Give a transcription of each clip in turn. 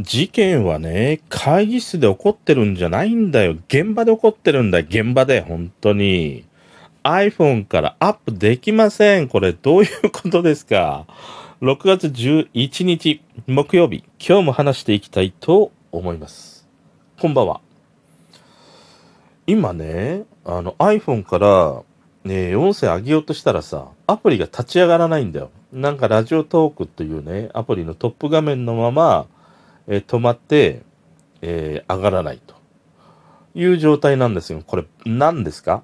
事件はね、会議室で起こってるんじゃないんだよ。現場で起こってるんだよ、現場で。本当に。iPhone からアップできません。これどういうことですか。6月11日木曜日、今日も話していきたいと思います。こんばんは。今ね、iPhone から、ね、音声上げようとしたらさ、アプリが立ち上がらないんだよ。なんかラジオトークというね、アプリのトップ画面のまま、止まって、上がらないという状態なんですよ。これ何ですか？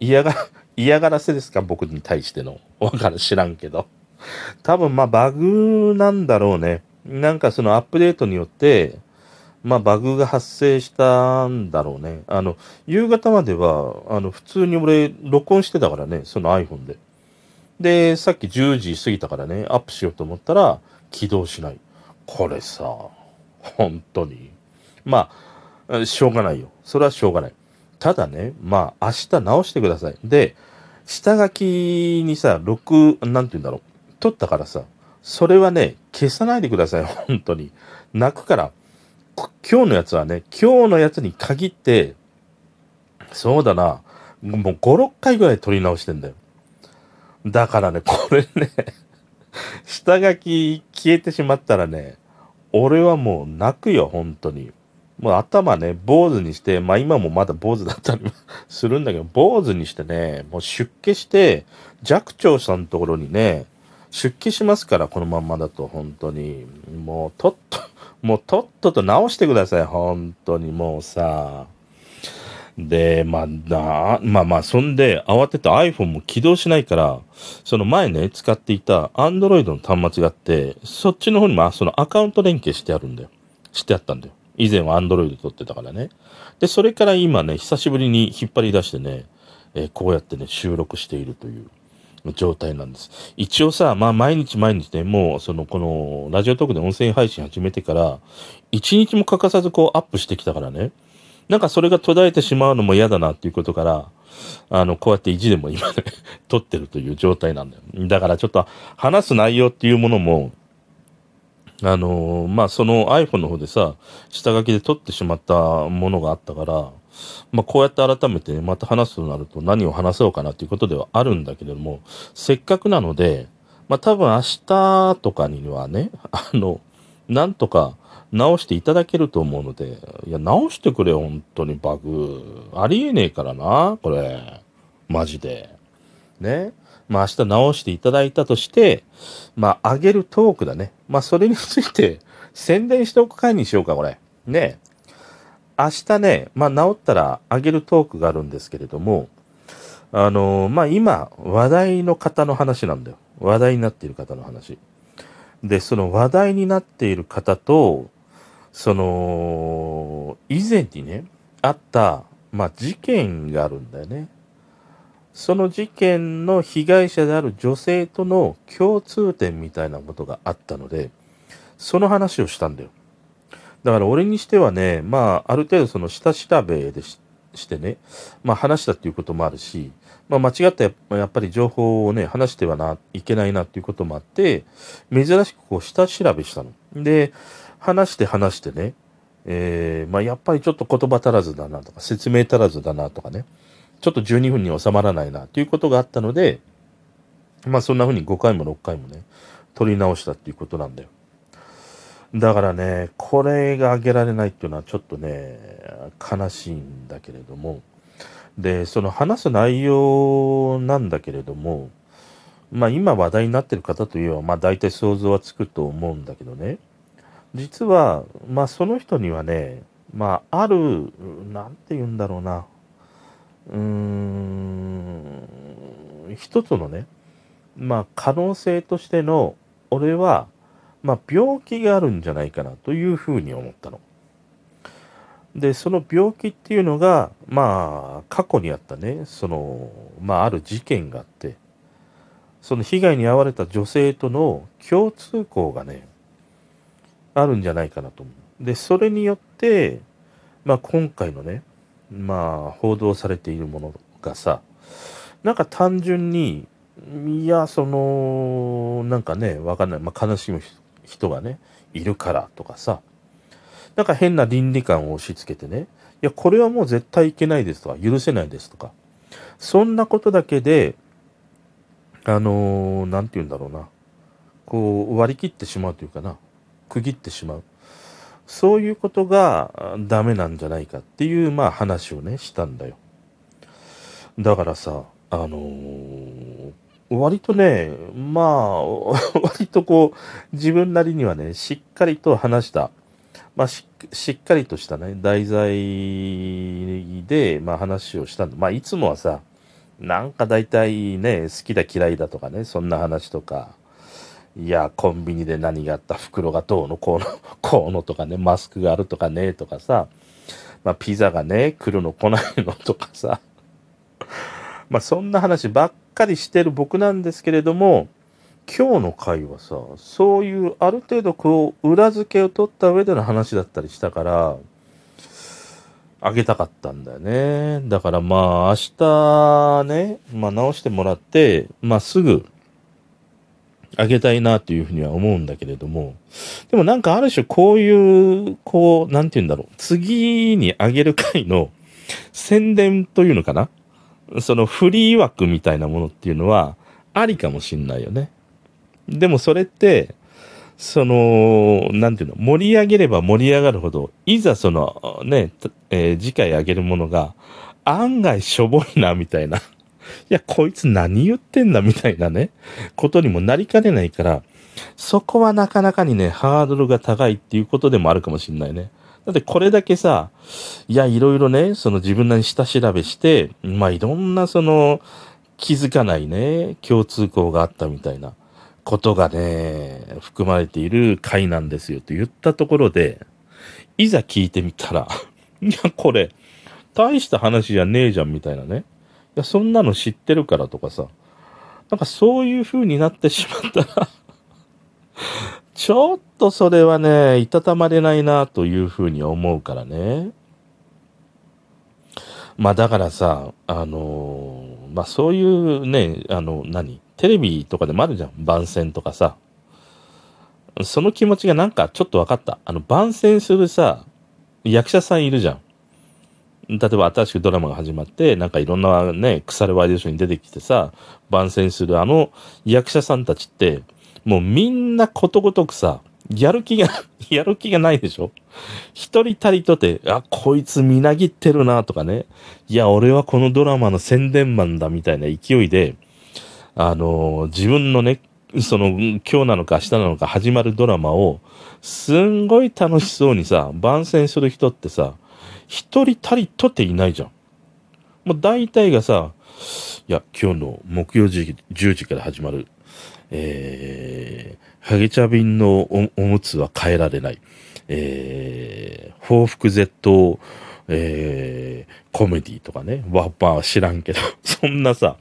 嫌がらせですか？僕に対しての。わかる、知らんけど。多分まあバグなんだろうね。なんかそのアップデートによって、まあバグが発生したんだろうね。夕方までは、普通に俺録音してたからね、その iPhone で。で、さっき10時過ぎたからね、アップしようと思ったら起動しない。これさ、本当に。まあ、しょうがないよ。それはしょうがない。ただね、まあ、明日直してください。で、下書きにさ、なんて言うんだろう。取ったからさ、それはね、消さないでください。本当に。泣くから、今日のやつはね、今日のやつに限って、そうだな、もう5、6回ぐらい取り直してんだよ。だからね、これね、下書き消えてしまったらね、俺はもう泣くよ、本当に。もう頭ね、坊主にして、まあ今もまだ坊主だったりするんだけど、坊主にしてね、もう出家して、寂聴さんのところにね、出家しますから、このまんまだと、本当に。もうとっとと直してください、本当に、もうさ。で、まあ、そんで、慌てて iPhone も起動しないから、その前ね、使っていた Android の端末があって、そっちの方にも、そのアカウント連携してあるんだよ。してあったんだよ。以前は Android で撮ってたからね。で、それから今ね、久しぶりに引っ張り出してね、こうやってね、収録しているという状態なんです。一応さ、まあ、毎日ね、もう、この、ラジオトークで音声配信始めてから、一日も欠かさずこう、アップしてきたからね。なんかそれが途絶えてしまうのも嫌だなっていうことから、こうやって意地でも今ね、撮ってるという状態なんだよ。だからちょっと話す内容っていうものも、まあ、その iPhone の方でさ、下書きで撮ってしまったものがあったから、まあ、こうやって改めてね、また話すとなると何を話そうかなっていうことではあるんだけれども、せっかくなので、まあ、多分明日とかにはね、なんとか、直していただけると思うので、いや、直してくれ、本当にバグ。ありえねえからな、これ。マジで。ね。まあ、明日直していただいたとして、まあ、上げるトークだね。まあ、それについて宣伝しておく回にしようか、これ。ね。明日ね、まあ、直ったら上げるトークがあるんですけれども、まあ、今、話題の方の話なんだよ。話題になっている方の話。で、その話題になっている方と、以前にね、あった、まあ、事件があるんだよね。その事件の被害者である女性との共通点みたいなことがあったので、その話をしたんだよ。だから俺にしてはね、まあ、ある程度その下調べでしてね、まあ、話したっていうこともあるし、まあ、間違ったやっぱり情報をね、話してはいけないなっていうこともあって、珍しくこう下調べしたの。で、話してね、まあやっぱりちょっと言葉足らずだなとか、説明足らずだなとかね、ちょっと12分に収まらないなということがあったので、まあそんな風に5回も6回もね、撮り直したっていうことなんだよ。だからね、これが上げられないっていうのはちょっとね、悲しいんだけれども、で、その話す内容なんだけれども、まあ今話題になってる方といえば、まあ大体想像はつくと思うんだけどね、実は、まあその人にはね、まあある、なんて言うんだろうな、一つのね、まあ可能性としての、俺は、まあ病気があるんじゃないかなというふうに思ったの。で、その病気っていうのが、まあ過去にあったね、まあある事件があって、その被害に遭われた女性との共通項がね、あるんじゃないかなと思う。で、それによって、まあ今回のね、まあ報道されているものがさ、なんか単純に、いや、なんかね、わかんない、まあ悲しむ人がね、いるからとかさ、なんか変な倫理観を押し付けてね、いやこれはもう絶対いけないですとか許せないですとか、そんなことだけでなんて言うんだろうな、こう割り切ってしまうというかな、区切ってしまう、そういうことがダメなんじゃないかっていう話をねしたんだよ。だからさ、割とね、割とこう自分なりにはねしっかりと話した、しっかりとしたね題材で話をしたんだ。いつもはさ、なんか大体ね好きだ嫌いだとかね、そんな話とか、いやコンビニで何があった、袋がどうのこうのこうのとかね、マスクがあるとかねとかさ、ピザがね来るの来ないのとかさ、そんな話ばっかりしてる僕なんですけれども、今日の回はさ、そういうある程度こう裏付けを取った上での話だったりしたからあげたかったんだよね。だから明日ね、直してもらってすぐあげたいなというふうには思うんだけれども、でもなんかある種こういうこうなんて言うんだろう、次にあげる回の宣伝というのかな、そのフリー枠みたいなものっていうのはありかもしんないよね。でもそれってそのなんていうの、盛り上げれば盛り上がるほど、いざそのね、次回あげるものが案外しょぼいなみたいな、いやこいつ何言ってんだみたいなねことにもなりかねないから、そこはなかなかにねハードルが高いっていうことでもあるかもしんないね。だってこれだけさ、いやいろいろね、その自分なりに下調べして、いろんなその気づかないね、共通項があったみたいなことがね、含まれている回なんですよと言ったところで、いざ聞いてみたら、いやこれ大した話じゃねえじゃんみたいなね、いやそんなの知ってるからとかさ、なんかそういう風になってしまったら、ちょっとそれはね、いたたまれないなというふうに思うからね。だからさ、そういうね、テレビとかでもあるじゃん、番宣とかさ。その気持ちがなんかちょっとわかった。番宣するさ、役者さんいるじゃん。例えば新しくドラマが始まって、なんかいろんなね、腐るワイドショーに出てきてさ、番宣する役者さんたちって、もうみんなことごとくさ、やる気がないでしょ。一人たりとて、あ、こいつみなぎってるなとかね、いや俺はこのドラマの宣伝マンだみたいな勢いで、自分のね、その今日なのか明日なのか始まるドラマをすんごい楽しそうにさ番宣する人ってさ、一人たりとていないじゃん。もう大体がさ、いや今日の木曜時10時から始まるハゲ茶瓶の おむつは変えられない、報復絶倒、コメディとかね、は知らんけどそんなさ、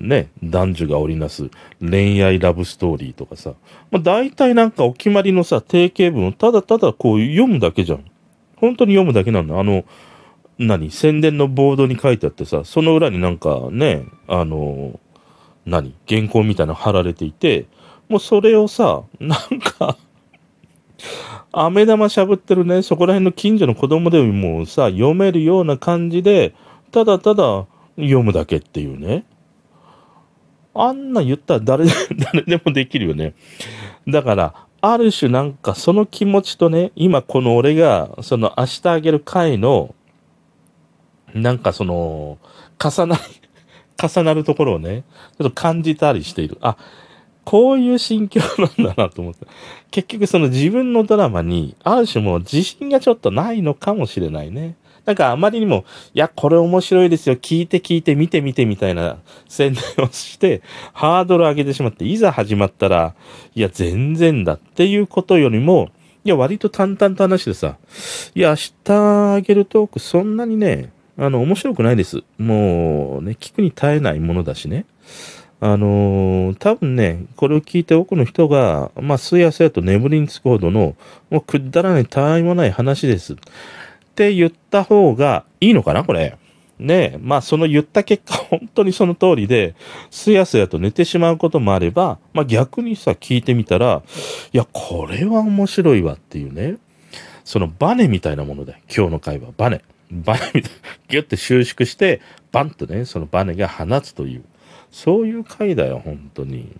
ね、男女が織りなす恋愛ラブストーリーとかさ、大体なんかお決まりのさ定型文をただただこう読むだけじゃん。本当に読むだけなの。宣伝のボードに書いてあってさ、その裏になんかね、原稿みたいなの貼られていて、もうそれをさ、なんか飴玉しゃぶってるね、そこら辺の近所の子供でもさ読めるような感じでただただ読むだけっていうね、あんな言ったら誰でもできるよね。だからある種なんかその気持ちとね、今この俺がその明日あげる回のなんかその重なるところをね、ちょっと感じたりしている。あ、こういう心境なんだなと思って。結局その自分のドラマに、ある種もう自信がちょっとないのかもしれないね。なんかあまりにも、いや、これ面白いですよ。聞いて、見てみたいな宣伝をして、ハードル上げてしまって、いざ始まったら、いや、全然だっていうことよりも、いや、割と淡々と話でさ、いや、明日あげるトークそんなにね、面白くないです。もうね、聞くに耐えないものだしね。多分ね、これを聞いて多くの人が、すやすやと眠りにつくほどの、もうくだらない、たわいもない話です。って言った方がいいのかな、これ。ねえ、その言った結果、本当にその通りで、すやすやと寝てしまうこともあれば、逆にさ、聞いてみたら、いや、これは面白いわっていうね。そのバネみたいなもので、今日の会話、バネみたいな、ギュッて収縮して、バンとね、そのバネが放つという、そういう回だよ、本当に。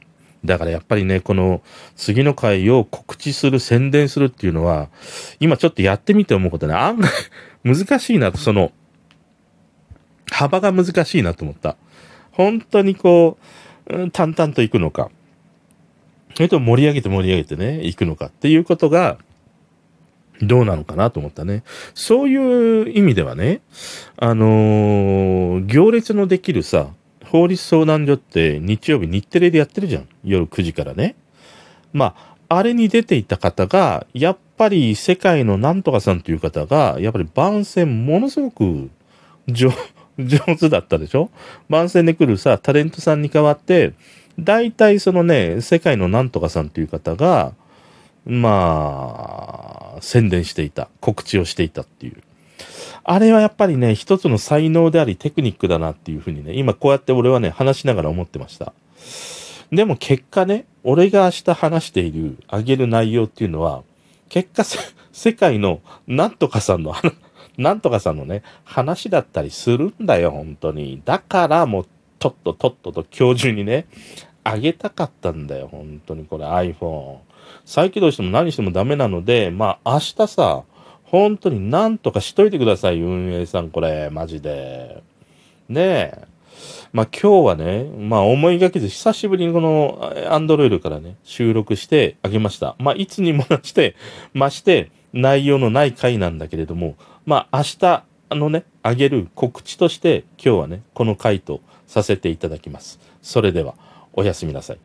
だからやっぱりね、この次の回を告知する、宣伝するっていうのは、今ちょっとやってみて思うことね、案外難しいなと、その、幅が難しいなと思った。本当にこう、淡々といくのか、それと盛り上げてね、いくのかっていうことが、どうなのかなと思ったね。そういう意味ではね、行列のできるさ、法律相談所って日曜日日テレでやってるじゃん。夜9時からね。まあ、あれに出ていた方が、やっぱり世界のなんとかさんという方が、やっぱり番宣ものすごく上手だったでしょ。番宣で来るさ、タレントさんに代わって、大体そのね、世界のなんとかさんという方が、まあ、宣伝していた、告知をしていたっていう。あれはやっぱりね、一つの才能でありテクニックだなっていうふうにね、今こうやって俺はね、話しながら思ってました。でも結果ね、俺が明日話している、あげる内容っていうのは、結果、世界のなんとかさんのね、話だったりするんだよ、本当に。だからもう、とっとと今日中にね、あげたかったんだよ、本当にこれ iPhone。再起動しても何してもダメなので、まあ明日さ、本当になんとかしといてください、運営さん、これ、マジで。ねえ。まあ今日はね、まあ思いがけず久しぶりにこの Android からね、収録してあげました。まあいつにもまして、内容のない回なんだけれども、まあ明日、あげる告知として、今日はね、この回とさせていただきます。それでは、おやすみなさい。